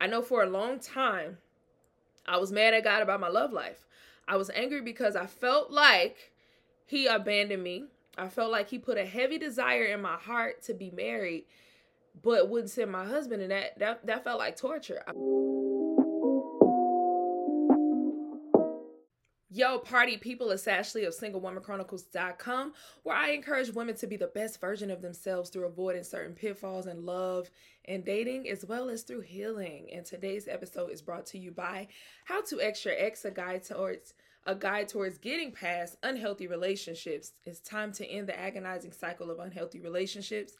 I know for a long time, I was mad at God about my love life. I was angry because I felt like he abandoned me. I felt like he put a heavy desire in my heart to be married, but wouldn't send my husband, and that felt like torture. Yo, party people, it's Ashley of SingleWomanChronicles.com, where I encourage women to be the best version of themselves through avoiding certain pitfalls in love and dating, as well as through healing. And today's episode is brought to you by How to X Your Ex, a guide towards getting past unhealthy relationships. It's time to end the agonizing cycle of unhealthy relationships.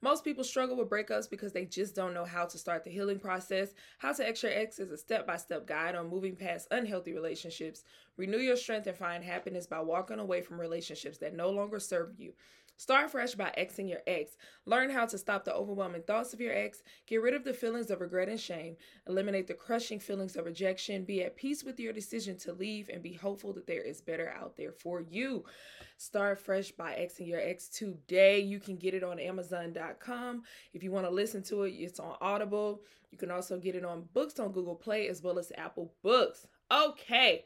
Most people struggle with breakups because they just don't know how to start the healing process. How to X Your Ex is a step-by-step guide on moving past unhealthy relationships. Renew your strength and find happiness by walking away from relationships that no longer serve you. Start fresh by Xing your ex. Learn how to stop the overwhelming thoughts of your ex. Get rid of the feelings of regret and shame. Eliminate the crushing feelings of rejection. Be at peace with your decision to leave and be hopeful that there is better out there for you. Start fresh by Xing your ex today. You can get it on Amazon.com. If you want to listen to it, it's on Audible. You can also get it on Books on Google Play as well as Apple Books. Okay,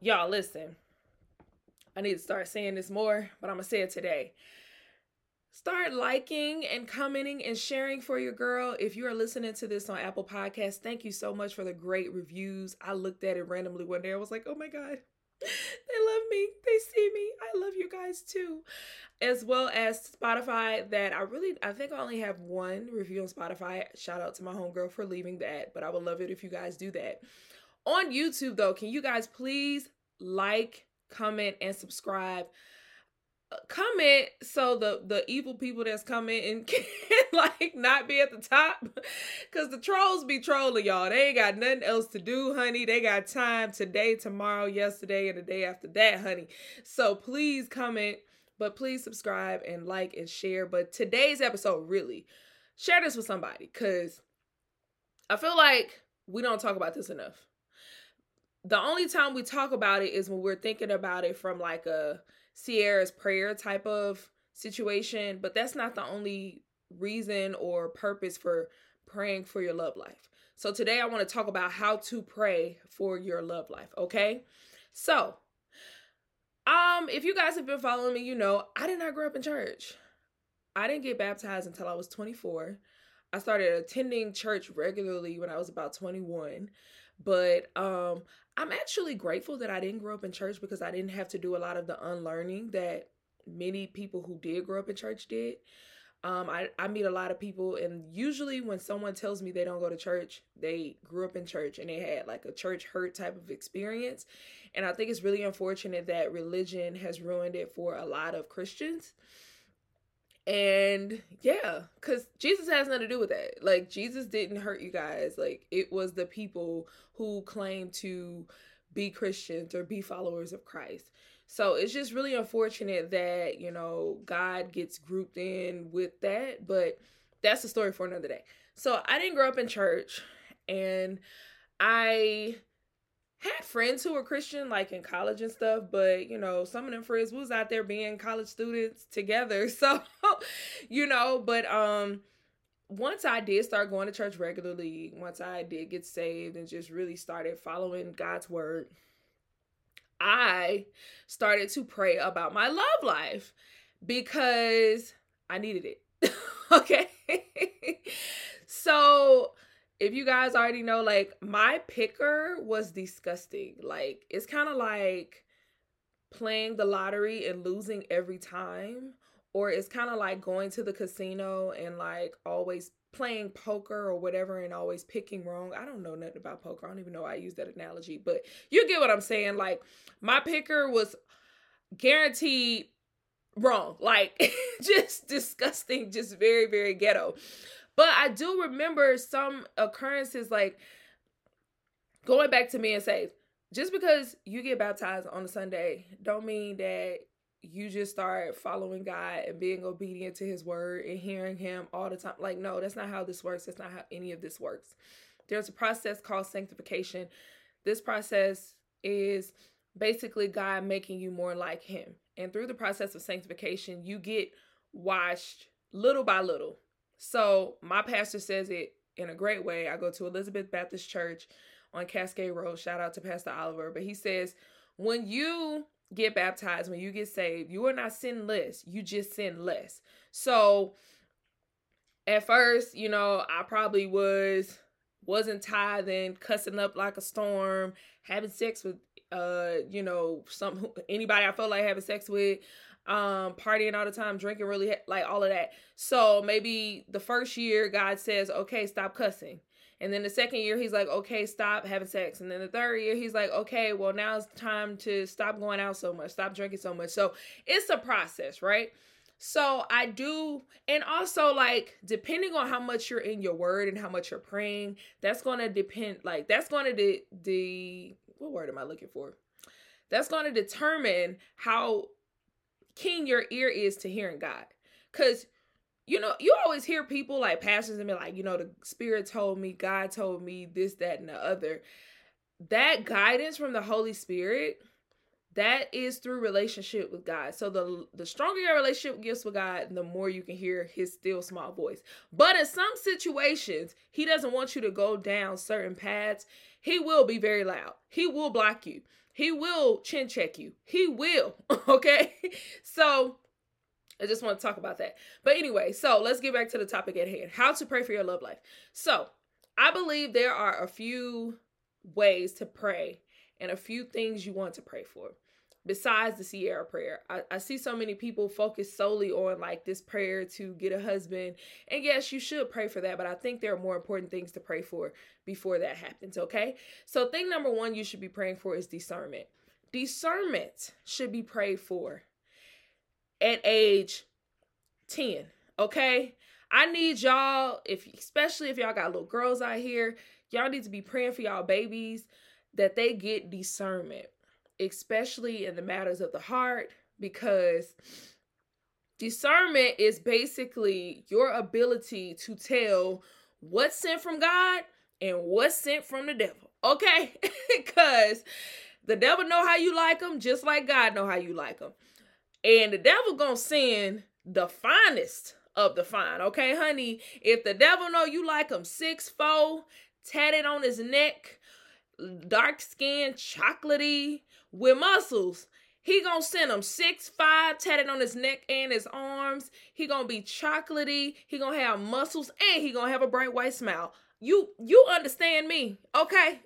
y'all, listen. I need to start saying this more, but I'm going to say it today. Start liking and commenting and sharing for your girl. If you are listening to this on Apple Podcasts, thank you so much for the great reviews. I looked at it randomly one day. I was like, oh my God, they love me. They see me. I love you guys too. As well as Spotify, that I think I only have one review on Spotify. Shout out to my homegirl for leaving that, but I would love it if you guys do that. On YouTube though, can you guys please like, comment, and subscribe. Comment so the evil people that's commenting can like not be at the top, because the trolls be trolling, y'all. They ain't got nothing else to do, honey. They got time today, tomorrow, yesterday, and the day after that, honey. So please comment, but please subscribe and like and share. But today's episode, really, share this with somebody, because I feel like we don't talk about this enough. The only time we talk about it is when we're thinking about it from like a Ciara's prayer type of situation, but that's not the only reason or purpose for praying for your love life. So today I want to talk about how to pray for your love life, okay? So, if you guys have been following me, you know, I did not grow up in church. I didn't get baptized until I was 24. I started attending church regularly when I was about 21. But I'm actually grateful that I didn't grow up in church, because I didn't have to do a lot of the unlearning that many people who did grow up in church did. I meet a lot of people, and usually when someone tells me they don't go to church, they grew up in church and they had like a church hurt type of experience. And I think it's really unfortunate that religion has ruined it for a lot of Christians. And yeah, because Jesus has nothing to do with that. Like, Jesus didn't hurt you guys. Like, it was the people who claimed to be Christians or be followers of Christ. So it's just really unfortunate that, you know, God gets grouped in with that. But that's a story for another day. So I didn't grow up in church, and I had friends who were Christian, like in college and stuff, but, you know, some of them friends was out there being college students together. So, you know, but once I did start going to church regularly, once I did get saved and just really started following God's word, I started to pray about my love life because I needed it. Okay. So if you guys already know, like, my picker was disgusting. Like, it's kind of like playing the lottery and losing every time. Or it's kind of like going to the casino and, like, always playing poker or whatever and always picking wrong. I don't know nothing about poker. I don't even know why I use that analogy. But you get what I'm saying. Like, my picker was guaranteed wrong. Like, just disgusting. Just very, very ghetto. But I do remember some occurrences, like, going back to me and say, just because you get baptized on a Sunday don't mean that you just start following God and being obedient to his word and hearing him all the time. Like, no, that's not how this works. That's not how any of this works. There's a process called sanctification. This process is basically God making you more like him. And through the process of sanctification, you get washed little by little. So my pastor says it in a great way. I go to Elizabeth Baptist Church on Cascade Road. Shout out to Pastor Oliver. But he says, when you get baptized, when you get saved, you are not sinless. You just sin less. So at first, you know, I probably wasn't tithing, cussing up like a storm, having sex with, you know, anybody I felt like having sex with, partying all the time, drinking really, like all of that. So maybe the first year God says, okay, stop cussing. And then the second year, he's like, okay, stop having sex. And then the third year, he's like, okay, well, now it's time to stop going out so much, stop drinking so much. So it's a process, right? So I do, and also, like, depending on how much you're in your word and how much you're praying, that's going to depend, like, that's going to, what word am I looking for? That's going to determine how keen your ear is to hearing God. Because, you know, you always hear people like pastors and be like, you know, the Spirit told me, God told me this, that, and the other. That guidance from the Holy Spirit, that is through relationship with God. So the stronger your relationship gets with God, the more you can hear his still small voice. But in some situations, he doesn't want you to go down certain paths. He will be very loud. He will block you. He will chin check you. He will. Okay. So I just want to talk about that. But anyway, so let's get back to the topic at hand, how to pray for your love life. So I believe there are a few ways to pray and a few things you want to pray for besides the Ciara prayer. I see so many people focus solely on, like, this prayer to get a husband. And yes, you should pray for that, but I think there are more important things to pray for before that happens, okay? So thing number one you should be praying for is discernment. Discernment should be prayed for at age 10, okay? I need y'all, especially if y'all got little girls out here, y'all need to be praying for y'all babies that they get discernment, especially in the matters of the heart, because discernment is basically your ability to tell what's sent from God and what's sent from the devil, okay? Because the devil know how you like them just like God know how you like them. And the devil gonna send the finest of the fine, okay, honey? If the devil know you like him 6'4", tatted on his neck, dark skin, chocolatey, with muscles, he gonna send him 6'5", tatted on his neck and his arms. He gonna be chocolatey. He gonna have muscles, and he gonna have a bright white smile. You understand me, okay?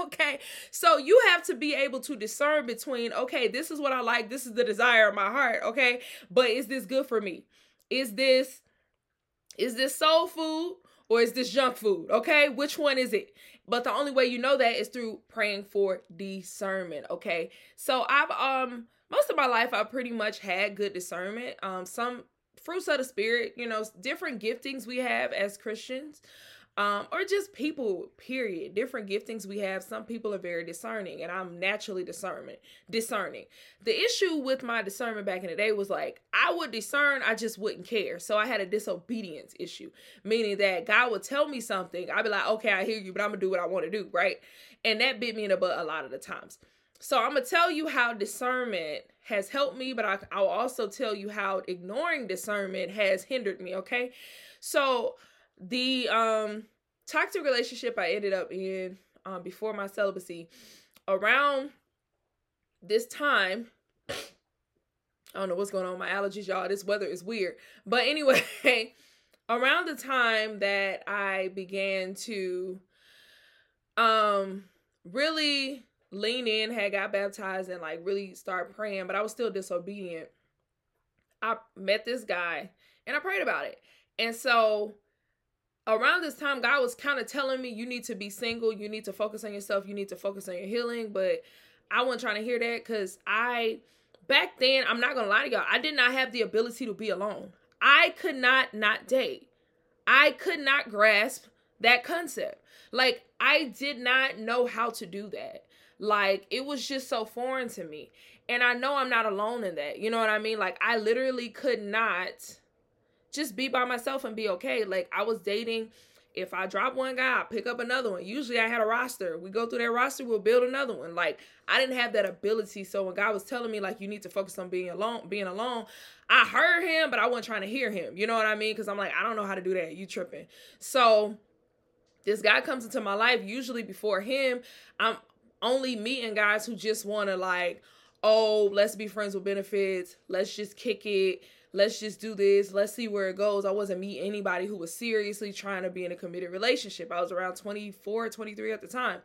Okay, so you have to be able to discern between, okay, this is what I like, this is the desire of my heart, okay? But is this good for me? Is this soul food or is this junk food, okay? Which one is it? But the only way you know that is through praying for discernment, okay? So I've, most of my life, I pretty much had good discernment. Some fruits of the spirit, you know, different giftings we have as Christians. Or just people, period. Different giftings we have. Some people are very discerning, and I'm naturally discerning. The issue with my discernment back in the day was, like, I would discern, I just wouldn't care. So I had a disobedience issue, meaning that God would tell me something. I'd be like, okay, I hear you, but I'm going to do what I want to do, right? And that bit me in the butt a lot of the times. So I'm going to tell you how discernment has helped me, but I'll also tell you how ignoring discernment has hindered me, okay? So the toxic relationship I ended up in before my celibacy, around this time, I don't know what's going on with my allergies, y'all. This weather is weird. But anyway, around the time that I began to really lean in, had got baptized and like really start praying, but I was still disobedient. I met this guy and I prayed about it. And so around this time, God was kind of telling me, you need to be single. You need to focus on yourself. You need to focus on your healing. But I wasn't trying to hear that because back then, I'm not going to lie to y'all, I did not have the ability to be alone. I could not date. I could not grasp that concept. Like, I did not know how to do that. Like, it was just so foreign to me. And I know I'm not alone in that. You know what I mean? Like, I literally could not just be by myself and be okay. Like, I was dating. If I drop one guy, I pick up another one. Usually I had a roster. We go through that roster, we'll build another one. Like, I didn't have that ability. So when God was telling me, like, you need to focus on being alone, I heard him, but I wasn't trying to hear him. You know what I mean? Because I'm like, I don't know how to do that. You tripping. So this guy comes into my life. Usually before him, I'm only meeting guys who just want to like, oh, let's be friends with benefits. Let's just kick it. Let's just do this. Let's see where it goes. I wasn't meeting anybody who was seriously trying to be in a committed relationship. I was around 24, 23 at the time.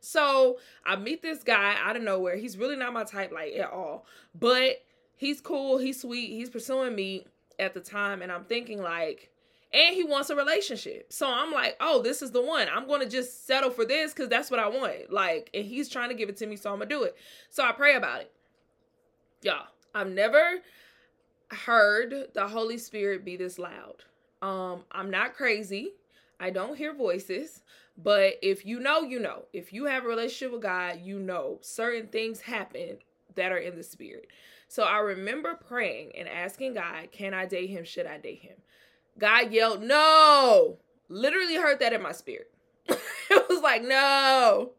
So I meet this guy out of nowhere. He's really not my type, like, at all. But he's cool. He's sweet. He's pursuing me at the time. And I'm thinking like, and he wants a relationship. So I'm like, oh, this is the one. I'm going to just settle for this because that's what I want. Like, and he's trying to give it to me, so I'm going to do it. So I pray about it. Y'all, I've never heard the Holy Spirit be this loud. I'm not crazy. I don't hear voices. But if you know, you know. If you have a relationship with God, you know certain things happen that are in the spirit. So I remember praying and asking God, can I date him? Should I date him? God yelled, no. Literally heard that in my spirit. It was like, no.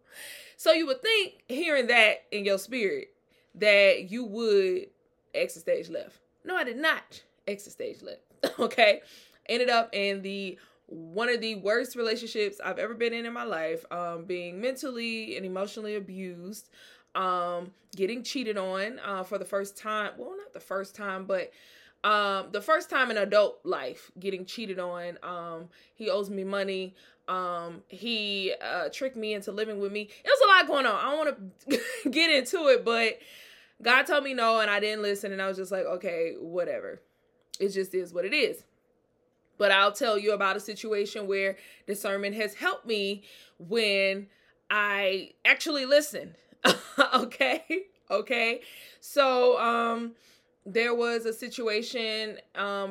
So you would think, hearing that in your spirit, that you would exit stage left. No, I did not exit stage left. Okay. Ended up in one of the worst relationships I've ever been in my life, being mentally and emotionally abused, getting cheated on for the first time. Well, not the first time, but the first time in adult life, getting cheated on. He owes me money. He tricked me into living with me. It was a lot going on. I don't want to get into it, but God told me no, and I didn't listen, and I was just like, okay, whatever. It just is what it is. But I'll tell you about a situation where discernment has helped me when I actually listened. Okay? So, there was a situation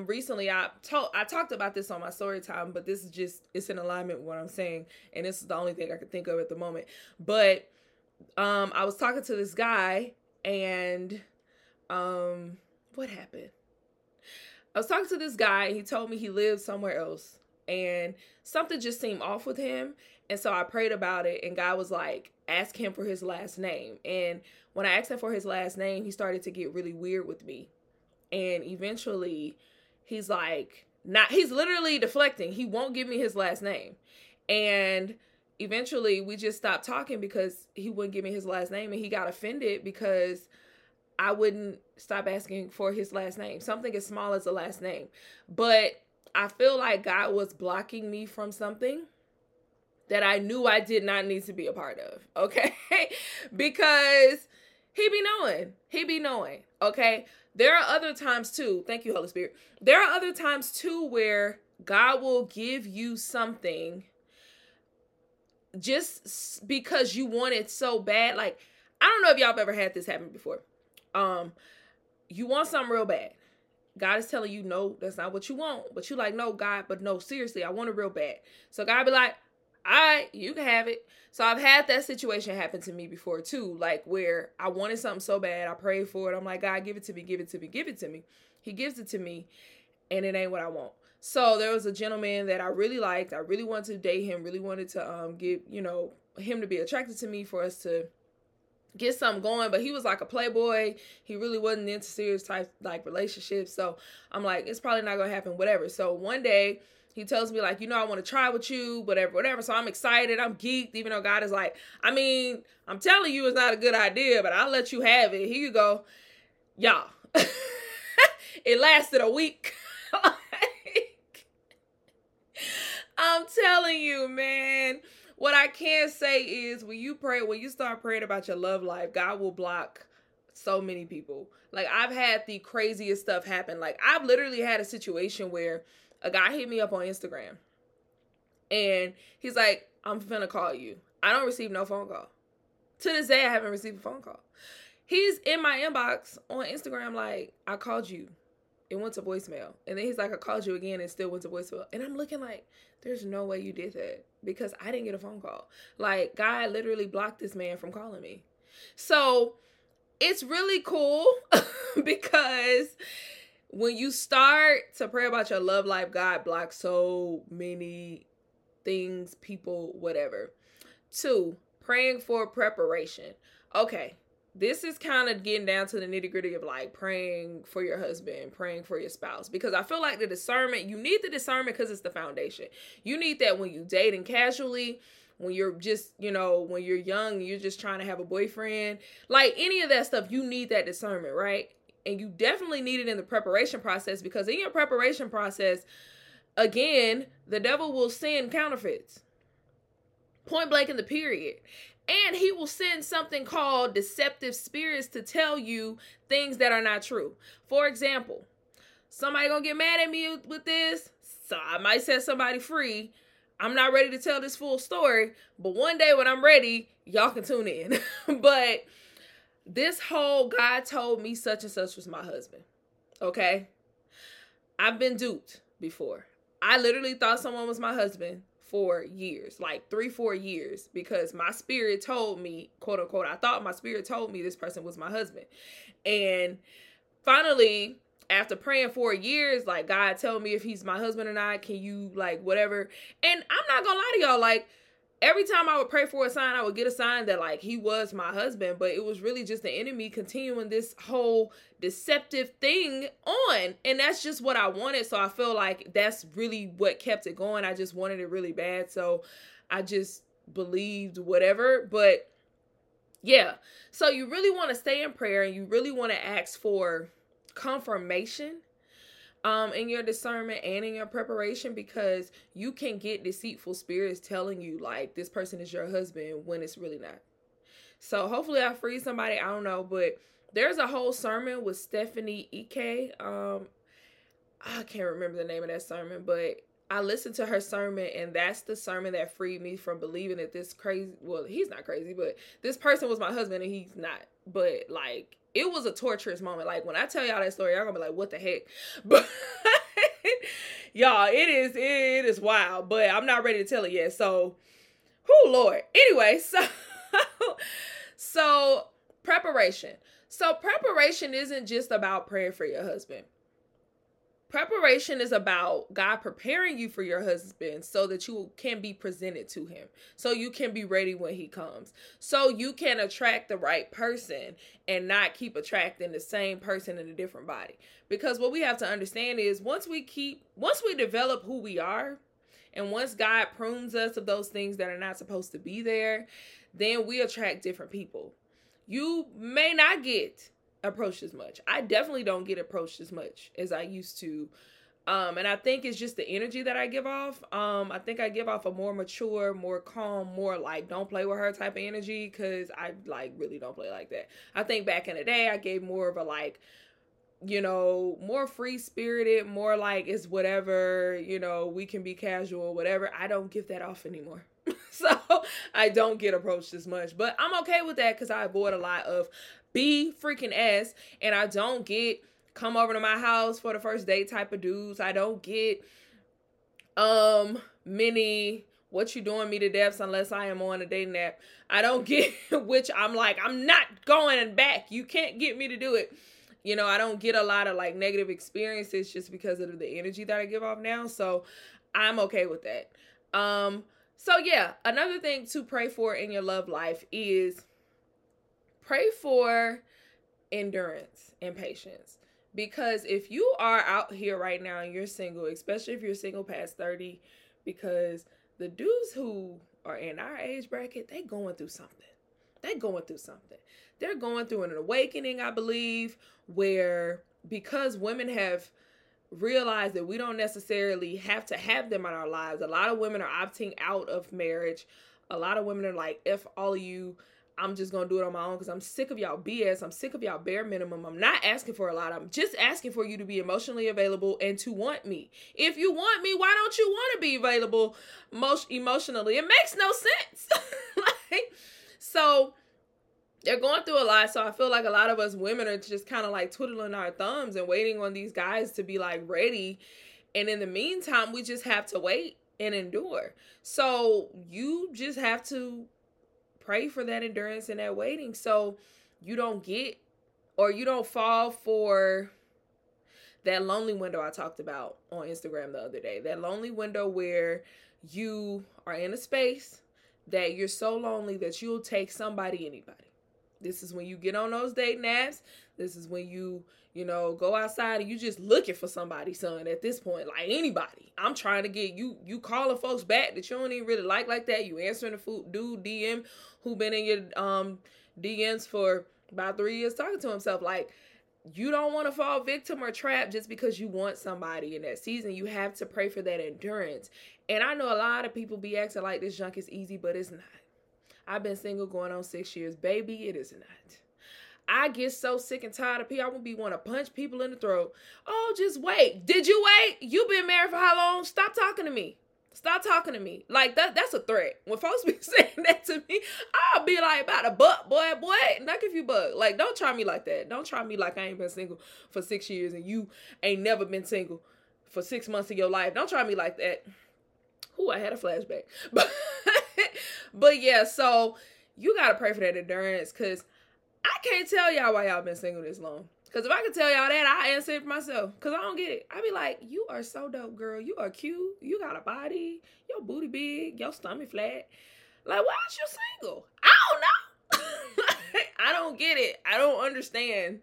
recently. I talked about this on my story time, but this is just, it's in alignment with what I'm saying, and this is the only thing I could think of at the moment. But I was talking to this guy, and what happened? I was talking to this guy, and he told me he lived somewhere else, and something just seemed off with him. And so I prayed about it, and God was like, ask him for his last name. And when I asked him for his last name, he started to get really weird with me. And eventually he's like, he's literally deflecting. He won't give me his last name. And eventually we just stopped talking because he wouldn't give me his last name, and he got offended because I wouldn't stop asking for his last name. Something as small as a last name. But I feel like God was blocking me from something that I knew I did not need to be a part of, okay? Because he be knowing, okay? There are other times too, thank you, Holy Spirit. There are other times too where God will give you something just because you want it so bad. Like, I don't know if y'all have ever had this happen before. You want something real bad. God is telling you, no, that's not what you want. But you like, no, God, but no, seriously, I want it real bad. So God be like, all right, you can have it. So I've had that situation happen to me before too, like where I wanted something so bad. I prayed for it. I'm like, God, give it to me. He gives it to me, and it ain't what I want. So there was a gentleman that I really liked. I really wanted to date him, really wanted to get, him to be attracted to me for us to get something going. But he was like a playboy. He really wasn't into serious type like relationships. So I'm like, it's probably not going to happen, whatever. So one day he tells me like, I want to try with you, whatever. So I'm excited. I'm geeked, even though God is like, I'm telling you it's not a good idea, but I'll let you have it. Here you go. Y'all, it lasted a week. I'm telling you, man. What I can say is when you start praying about your love life, God will block so many people. Like, I've had the craziest stuff happen. Like, I've literally had a situation where a guy hit me up on Instagram and he's like, I'm finna call you. I don't receive no phone call. To this day, I haven't received a phone call. He's in my inbox on Instagram like, I called you. It went to voicemail. And then he's like, I called you again and still went to voicemail. And I'm looking like, there's no way you did that because I didn't get a phone call. Like, God literally blocked this man from calling me. So it's really cool because when you start to pray about your love life, God blocks so many things, people, whatever. 2, praying for preparation. Okay. This is kind of getting down to the nitty gritty of like praying for your husband, praying for your spouse, because I feel like you need the discernment because it's the foundation. You need that when you dating casually, when you're just, when you're young, you're just trying to have a boyfriend, like any of that stuff, you need that discernment, right? And you definitely need it in the preparation process because in your preparation process, again, the devil will send counterfeits. Point blank in the period. And he will send something called deceptive spirits to tell you things that are not true. For example, somebody gonna get mad at me with this, so I might set somebody free. I'm not ready to tell this full story, but one day when I'm ready, y'all can tune in. But this whole God told me such and such was my husband, okay? I've been duped before. I literally thought someone was my husband for years, like 3-4 years, because my spirit told me, quote unquote, I thought my spirit told me this person was my husband. And finally, after praying 4 years, like, God, tell me if he's my husband or not. Can you, like, whatever? And I'm not gonna lie to y'all, like, every time I would pray for a sign, I would get a sign that, like, he was my husband, but it was really just the enemy continuing this whole deceptive thing on. And that's just what I wanted. So I feel like that's really what kept it going. I just wanted it really bad. So I just believed whatever. But yeah, so you really want to stay in prayer and you really want to ask for confirmation in your discernment and in your preparation, because you can get deceitful spirits telling you like this person is your husband when it's really not. So hopefully I freed somebody. I don't know, but there's a whole sermon with Stephanie E.K. I can't remember the name of that sermon, but I listened to her sermon, and that's the sermon that freed me from believing that this crazy, well, he's not crazy, but this person was my husband and he's not. But like, it was a torturous moment. Like, when I tell y'all that story, y'all gonna be like, what the heck? But y'all, it is wild, but I'm not ready to tell it yet. So, oh Lord. Anyway, so preparation. So preparation isn't just about praying for your husband. Preparation is about God preparing you for your husband so that you can be presented to him, so you can be ready when he comes, so you can attract the right person and not keep attracting the same person in a different body. Because what we have to understand is once we develop who we are, and once God prunes us of those things that are not supposed to be there, then we attract different people. You may not get approached as much. I definitely don't get approached as much as I used to. And I think it's just the energy that I give off. I think I give off a more mature, more calm, more like don't play with her type of energy, because I like really don't play like that. I think back in the day I gave more of a like, more free spirited, more like it's whatever, we can be casual, whatever. I don't give that off anymore. So I don't get approached as much, but I'm okay with that because I avoid a lot of be freaking ass, and I don't get come over to my house for the first date type of dudes. I don't get many what you doing me to depths unless I am on a dating app. I don't get, which I'm like, I'm not going back. You can't get me to do it. I don't get a lot of like negative experiences just because of the energy that I give off now. So I'm okay with that. So yeah, another thing to pray for in your love life is pray for endurance and patience. Because if you are out here right now and you're single, especially if you're single past 30, because the dudes who are in our age bracket, they going through something. They're going through an awakening, I believe, where because women have realize that we don't necessarily have to have them in our lives. A lot of women are opting out of marriage. A lot of women are like, F all of you, I'm just going to do it on my own because I'm sick of y'all BS. I'm sick of y'all bare minimum. I'm not asking for a lot. I'm just asking for you to be emotionally available and to want me. If you want me, why don't you want to be available most emotionally? It makes no sense. So they're going through a lot. So I feel like a lot of us women are just kind of like twiddling our thumbs and waiting on these guys to be like ready. And in the meantime, we just have to wait and endure. So you just have to pray for that endurance and that waiting, so you don't get, or you don't fall for that lonely window I talked about on Instagram the other day. That lonely window where you are in a space that you're so lonely that you'll take somebody, anybody. This is when you get on those dating apps. This is when you go outside and you just looking for somebody, son, at this point, like anybody. I'm trying to get you calling folks back that you don't even really like that. You answering the food dude DM who been in your DMs for about 3 years talking to himself. Like, you don't want to fall victim or trap just because you want somebody in that season. You have to pray for that endurance. And I know a lot of people be acting like this junk is easy, but it's not. I've been single going on 6 years. Baby, it is not. I get so sick and tired of people. I would be want to punch people in the throat. Oh, just wait. Did you wait? You been married for how long? Stop talking to me. Stop talking to me. Like, that's a threat. When folks be saying that to me, I'll be like, about a buck, boy. Knock if you buck. Like, don't try me like that. Don't try me like I ain't been single for 6 years and you ain't never been single for 6 months of your life. Don't try me like that. Ooh, I had a flashback. But yeah, so you got to pray for that endurance, because I can't tell y'all why y'all been single this long. Because if I could tell y'all that, I answer it for myself, because I don't get it. I be like, you are so dope, girl. You are cute. You got a body. Your booty big. Your stomach flat. Like, why aren't you single? I don't know. I don't get it. I don't understand.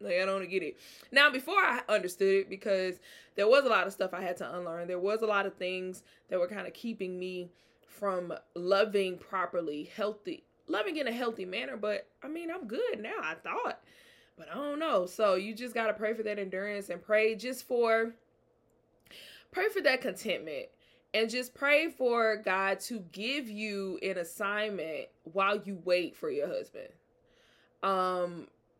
Like, I don't get it. Now, before I understood it, because there was a lot of stuff I had to unlearn. There was a lot of things that were kind of keeping me from loving properly, healthy, loving in a healthy manner. But I mean, I'm good now, I thought, but I don't know. So you just got to pray for that endurance and pray for that contentment, and just pray for God to give you an assignment while you wait for your husband.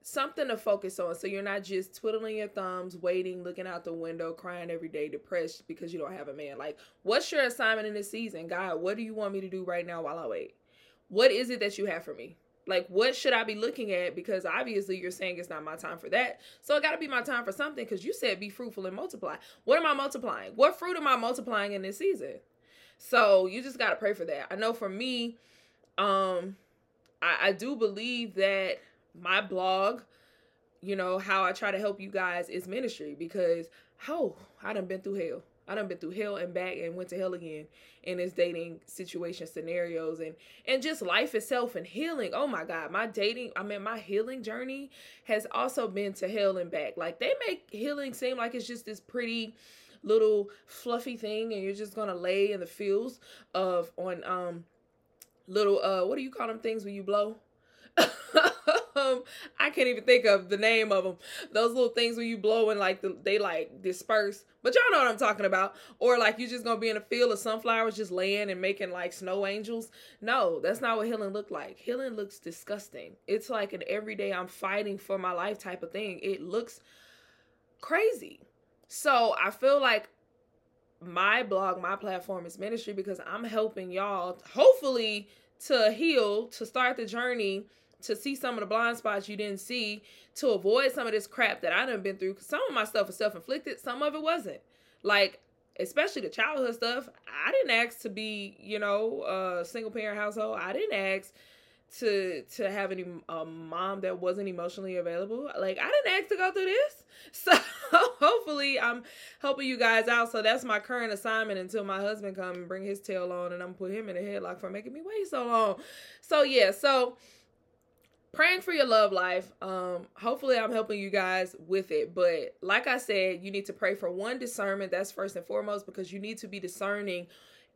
Something to focus on, so you're not just twiddling your thumbs, waiting, looking out the window, crying every day, depressed because you don't have a man. Like, what's your assignment in this season? God, what do you want me to do right now while I wait? What is it that you have for me? Like, what should I be looking at? Because obviously you're saying it's not my time for that. So it got to be my time for something, because you said be fruitful and multiply. What am I multiplying? What fruit am I multiplying in this season? So you just got to pray for that. I know for me, I do believe that my blog, how I try to help you guys is ministry, because, I done been through hell. I done been through hell and back and went to hell again in this dating situation scenarios and just life itself and healing. Oh my God, my healing journey has also been to hell and back. Like, they make healing seem like it's just this pretty little fluffy thing and you're just going to lay in the fields of on little, what do you call them things when you blow? I can't even think of the name of them. Those little things where you blow and like they like disperse, but y'all know what I'm talking about. Or like you're just gonna be in a field of sunflowers just laying and making like snow angels. No, that's not what healing looked like. Healing looks disgusting. It's like an everyday I'm fighting for my life type of thing. It looks crazy. So I feel like my blog, my platform is ministry, because I'm helping y'all hopefully to heal, to start the journey, to see some of the blind spots you didn't see, to avoid some of this crap that I done been through. Cause some of my stuff was self-inflicted. Some of it wasn't, like, especially the childhood stuff. I didn't ask to be, a single parent household. I didn't ask to have a mom that wasn't emotionally available. Like, I didn't ask to go through this. So hopefully I'm helping you guys out. So that's my current assignment until my husband come and bring his tail on, and I'm put him in a headlock for making me wait so long. So yeah. So praying for your love life. Hopefully I'm helping you guys with it. But like I said, you need to pray for one, discernment. That's first and foremost, because you need to be discerning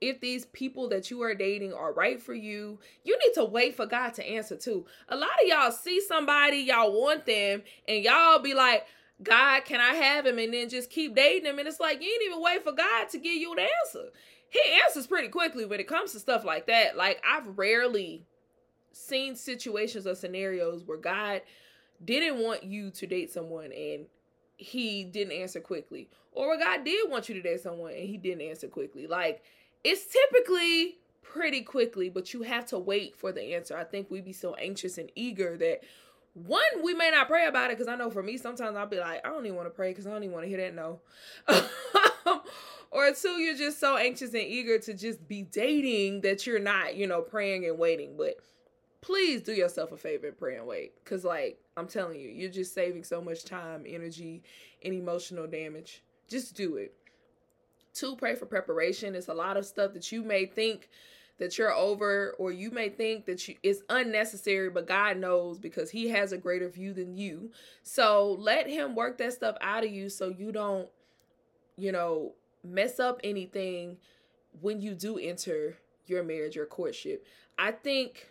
if these people that you are dating are right for you. You need to wait for God to answer too. A lot of y'all see somebody, y'all want them, and y'all be like, God, can I have him? And then just keep dating him. And it's like, you ain't even wait for God to give you an answer. He answers pretty quickly when it comes to stuff like that. Like, I've rarely seen situations or scenarios where God didn't want you to date someone and he didn't answer quickly. Or where God did want you to date someone and he didn't answer quickly. Like, it's typically pretty quickly, but you have to wait for the answer. I think we'd be so anxious and eager that, one, we may not pray about it, because I know for me, sometimes I'll be like, I don't even want to pray because I don't even want to hear that no. Or two, you're just so anxious and eager to just be dating that you're not, you know, praying and waiting. But please do yourself a favor and pray and wait, because, like, I'm telling you, you're just saving so much time, energy, and emotional damage. Just do it. Two, pray for preparation. It's a lot of stuff that you may think that you're over, or you may think that it's unnecessary, but God knows, because he has a greater view than you. So let him work that stuff out of you so you don't, you know, mess up anything when you do enter your marriage or courtship. I think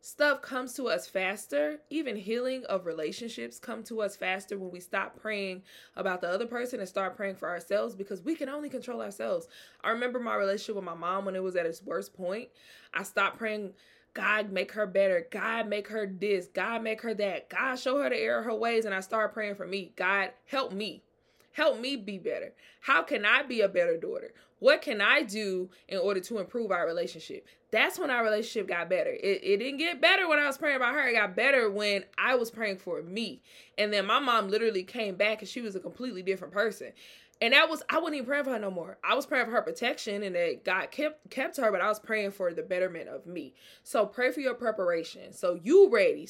stuff comes to us faster. Even healing of relationships come to us faster when we stop praying about the other person and start praying for ourselves, because we can only control ourselves. I remember my relationship with my mom when it was at its worst point. I stopped praying, God, make her better. God, make her this. God, make her that. God, show her the error of her ways. And I started praying for me. God, help me. Help me be better. How can I be a better daughter? What can I do in order to improve our relationship? That's when our relationship got better. It didn't get better when I was praying about her. It got better when I was praying for me. And then my mom literally came back and she was a completely different person. And that was, I wasn't even praying for her no more. I was praying for her protection and that God kept her, but I was praying for the betterment of me. So pray for your preparation. So you ready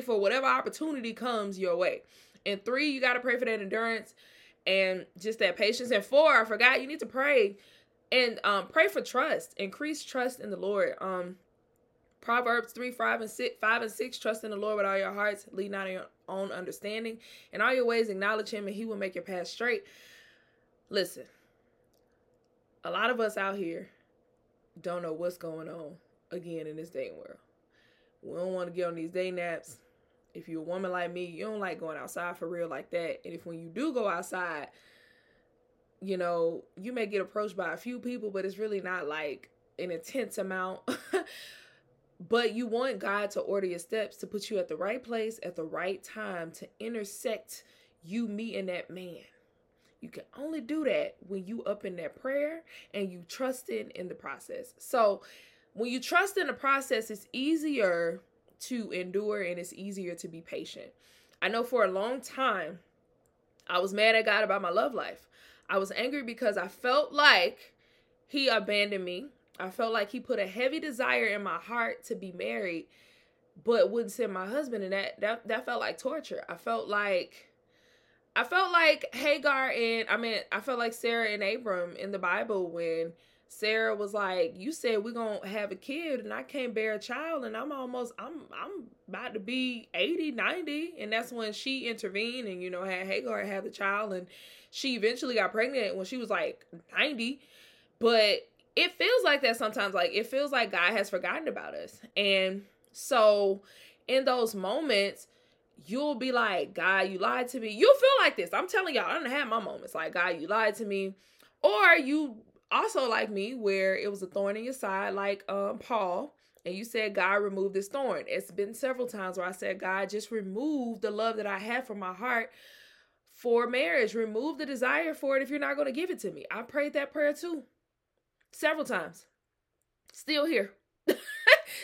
for whatever opportunity comes your way. And three, you got to pray for that endurance and just that patience. And four, I forgot, you need to pray and pray for trust. Increase trust in the Lord. Proverbs 3, 5 and 6, trust in the Lord with all your hearts, lean not on your own understanding, and all your ways acknowledge him and he will make your path straight. Listen, a lot of us out here don't know what's going on again in this dating world. We don't want to get on these dating apps. If you're a woman like me, you don't like going outside for real like that. And if when you do go outside, you know, you may get approached by a few people, but it's really not like an intense amount. But you want God to order your steps, to put you at the right place at the right time, to intersect you meeting that man. You can only do that when you up in that prayer and you trusting in the process. So when you trust in the process, it's easier to endure and it's easier to be patient. I know for a long time, I was mad at God about my love life. I was angry because I felt like he abandoned me. I felt like he put a heavy desire in my heart to be married, but wouldn't send my husband. And that felt like torture. I felt like I felt like Sarah and Abram in the Bible when Sarah was like, you said we're going to have a kid and I can't bear a child, and I'm about to be 80, 90. And that's when she intervened and, you know, had Hagar have the child, and she eventually got pregnant when she was like 90. But it feels like that sometimes. Like, it feels like God has forgotten about us. And so in those moments, you'll be like, God, you lied to me. You'll feel like this. I'm telling y'all, I done had my moments like, God, you lied to me. Or you also like me, where it was a thorn in your side, like Paul, and you said, God, remove this thorn. It's been several times where I said, God, just remove the love that I have from my heart for marriage. Remove the desire for it if you're not going to give it to me. I prayed that prayer too, several times. Still here.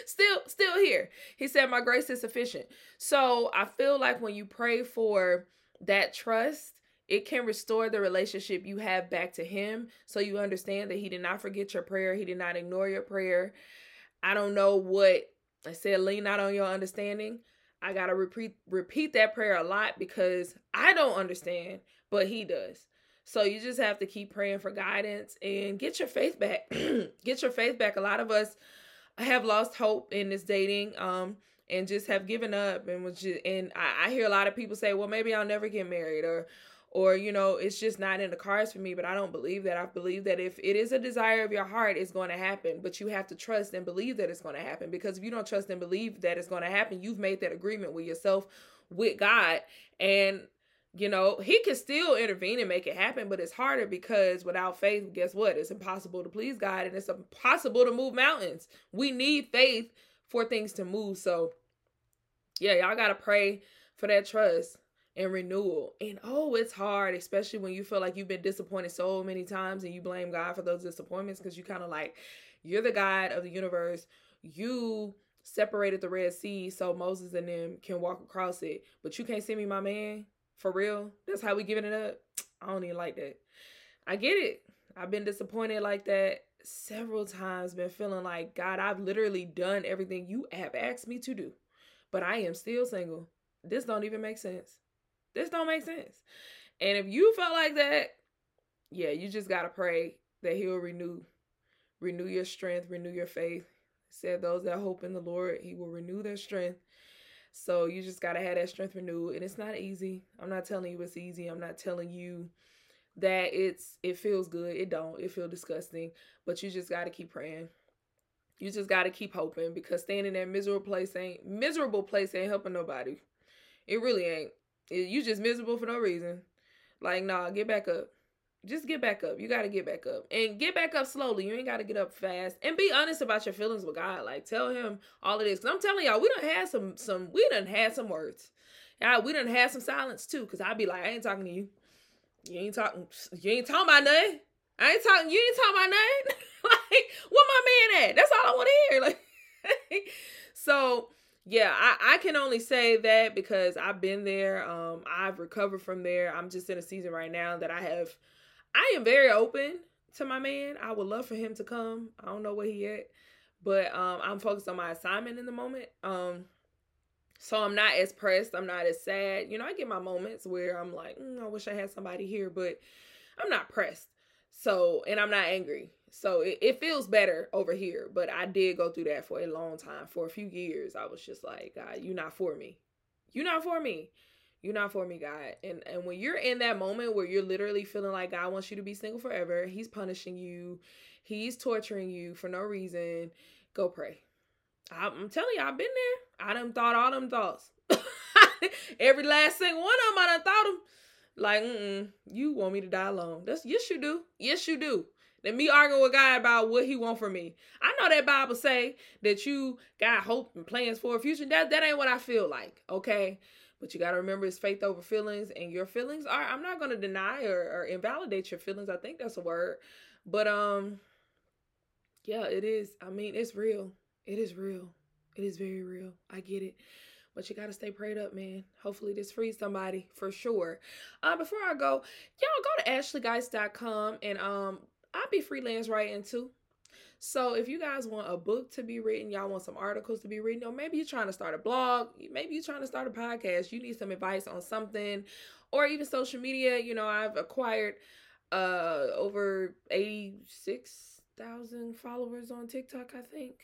Still here. He said, my grace is sufficient. So I feel like when you pray for that trust, it can restore the relationship you have back to him. So you understand that he did not forget your prayer. He did not ignore your prayer. I don't know what I said, lean not on your understanding. I got to repeat that prayer a lot because I don't understand, but he does. So you just have to keep praying for guidance and get your faith back. Get your faith back. A lot of us have lost hope in this dating and just have given up. And I hear a lot of people say, well, maybe I'll never get married, or, you know, it's just not in the cards for me. But I don't believe that. I believe that if it is a desire of your heart, it's going to happen. But you have to trust and believe that it's going to happen. Because if you don't trust and believe that it's going to happen, you've made that agreement with yourself, with God. And You know, he can still intervene and make it happen, but it's harder because without faith, guess what? It's impossible to please God and it's impossible to move mountains. We need faith for things to move. So yeah, y'all got to pray for that trust and renewal. And oh, it's hard, especially when you feel like you've been disappointed so many times and you blame God for those disappointments because you kind of like, you're the God of the universe. You separated the Red Sea so Moses and them can walk across it, but you can't send me my man. For real? That's how we giving it up? I don't even like that. I get it. I've been disappointed like that several times, been feeling like, God, I've literally done everything you have asked me to do, but I am still single. This don't even make sense. This don't make sense. And if you felt like that, yeah, you just got to pray that he'll renew your strength, renew your faith. He said those that hope in the Lord, he will renew their strength. So you just got to have that strength renewed. And it's not easy. I'm not telling you it's easy. I'm not telling you that it feels good. It don't. It feels disgusting. But you just got to keep praying. You just got to keep hoping, because staying in that miserable place ain't helping nobody. It really ain't. You just miserable for no reason. Like, nah, get back up. Just get back up. You got to get back up. And get back up slowly. You ain't got to get up fast. And be honest about your feelings with God. Like, tell him all of this. Because I'm telling y'all, we done had some words. Y'all, we done had some silence, too. Because I be like, I ain't talking to you. You ain't talking about nothing. You ain't talking about nothing. Like, where my man at? That's all I want to hear. Like, so, yeah, I can only say that because I've been there. I've recovered from there. I'm just in a season right now that I am very open to my man. I would love for him to come. I don't know where he at, but I'm focused on my assignment in the moment. So I'm not as pressed. I'm not as sad. You know, I get my moments where I'm like, I wish I had somebody here, but I'm not pressed. So, and I'm not angry. So it feels better over here, but I did go through that for a long time. For a few years, I was just like, God, you're not for me. You're not for me. You're not for me, God. And when you're in that moment where you're literally feeling like God wants you to be single forever, he's punishing you, he's torturing you for no reason, go pray. I'm telling you, I've been there. I done thought all them thoughts. Every last single one of them, I done thought them. Like, you want me to die alone. Yes, you do. Yes, you do. Than me arguing with God about what he want from me. I know that Bible say that you got hope and plans for a future. That ain't what I feel like, okay? But you got to remember it's faith over feelings, and your feelings are, I'm not going to deny or invalidate your feelings. I think that's a word. But, yeah, it is. I mean, it's real. It is real. It is very real. I get it. But you got to stay prayed up, man. Hopefully this frees somebody for sure. Before I go, y'all go to ashleygeist.com and, I be freelance writing too. So if you guys want a book to be written, y'all want some articles to be written, or maybe you're trying to start a blog, maybe you're trying to start a podcast, you need some advice on something, or even social media. You know, I've acquired over 86,000 followers on TikTok, I think.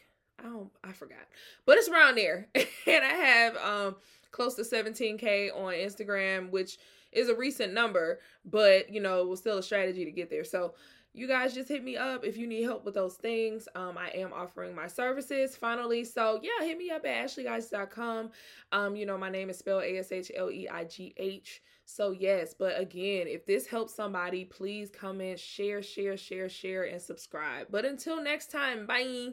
I forgot, but it's around there. And I have close to 17K on Instagram, which is a recent number, but you know, it was still a strategy to get there. So you guys just hit me up if you need help with those things. I am offering my services finally. So yeah, hit me up at ashleygeist.com. You know, my name is spelled ASHLEIGH. So yes, but again, if this helps somebody, please comment, share, and subscribe. But until next time, bye.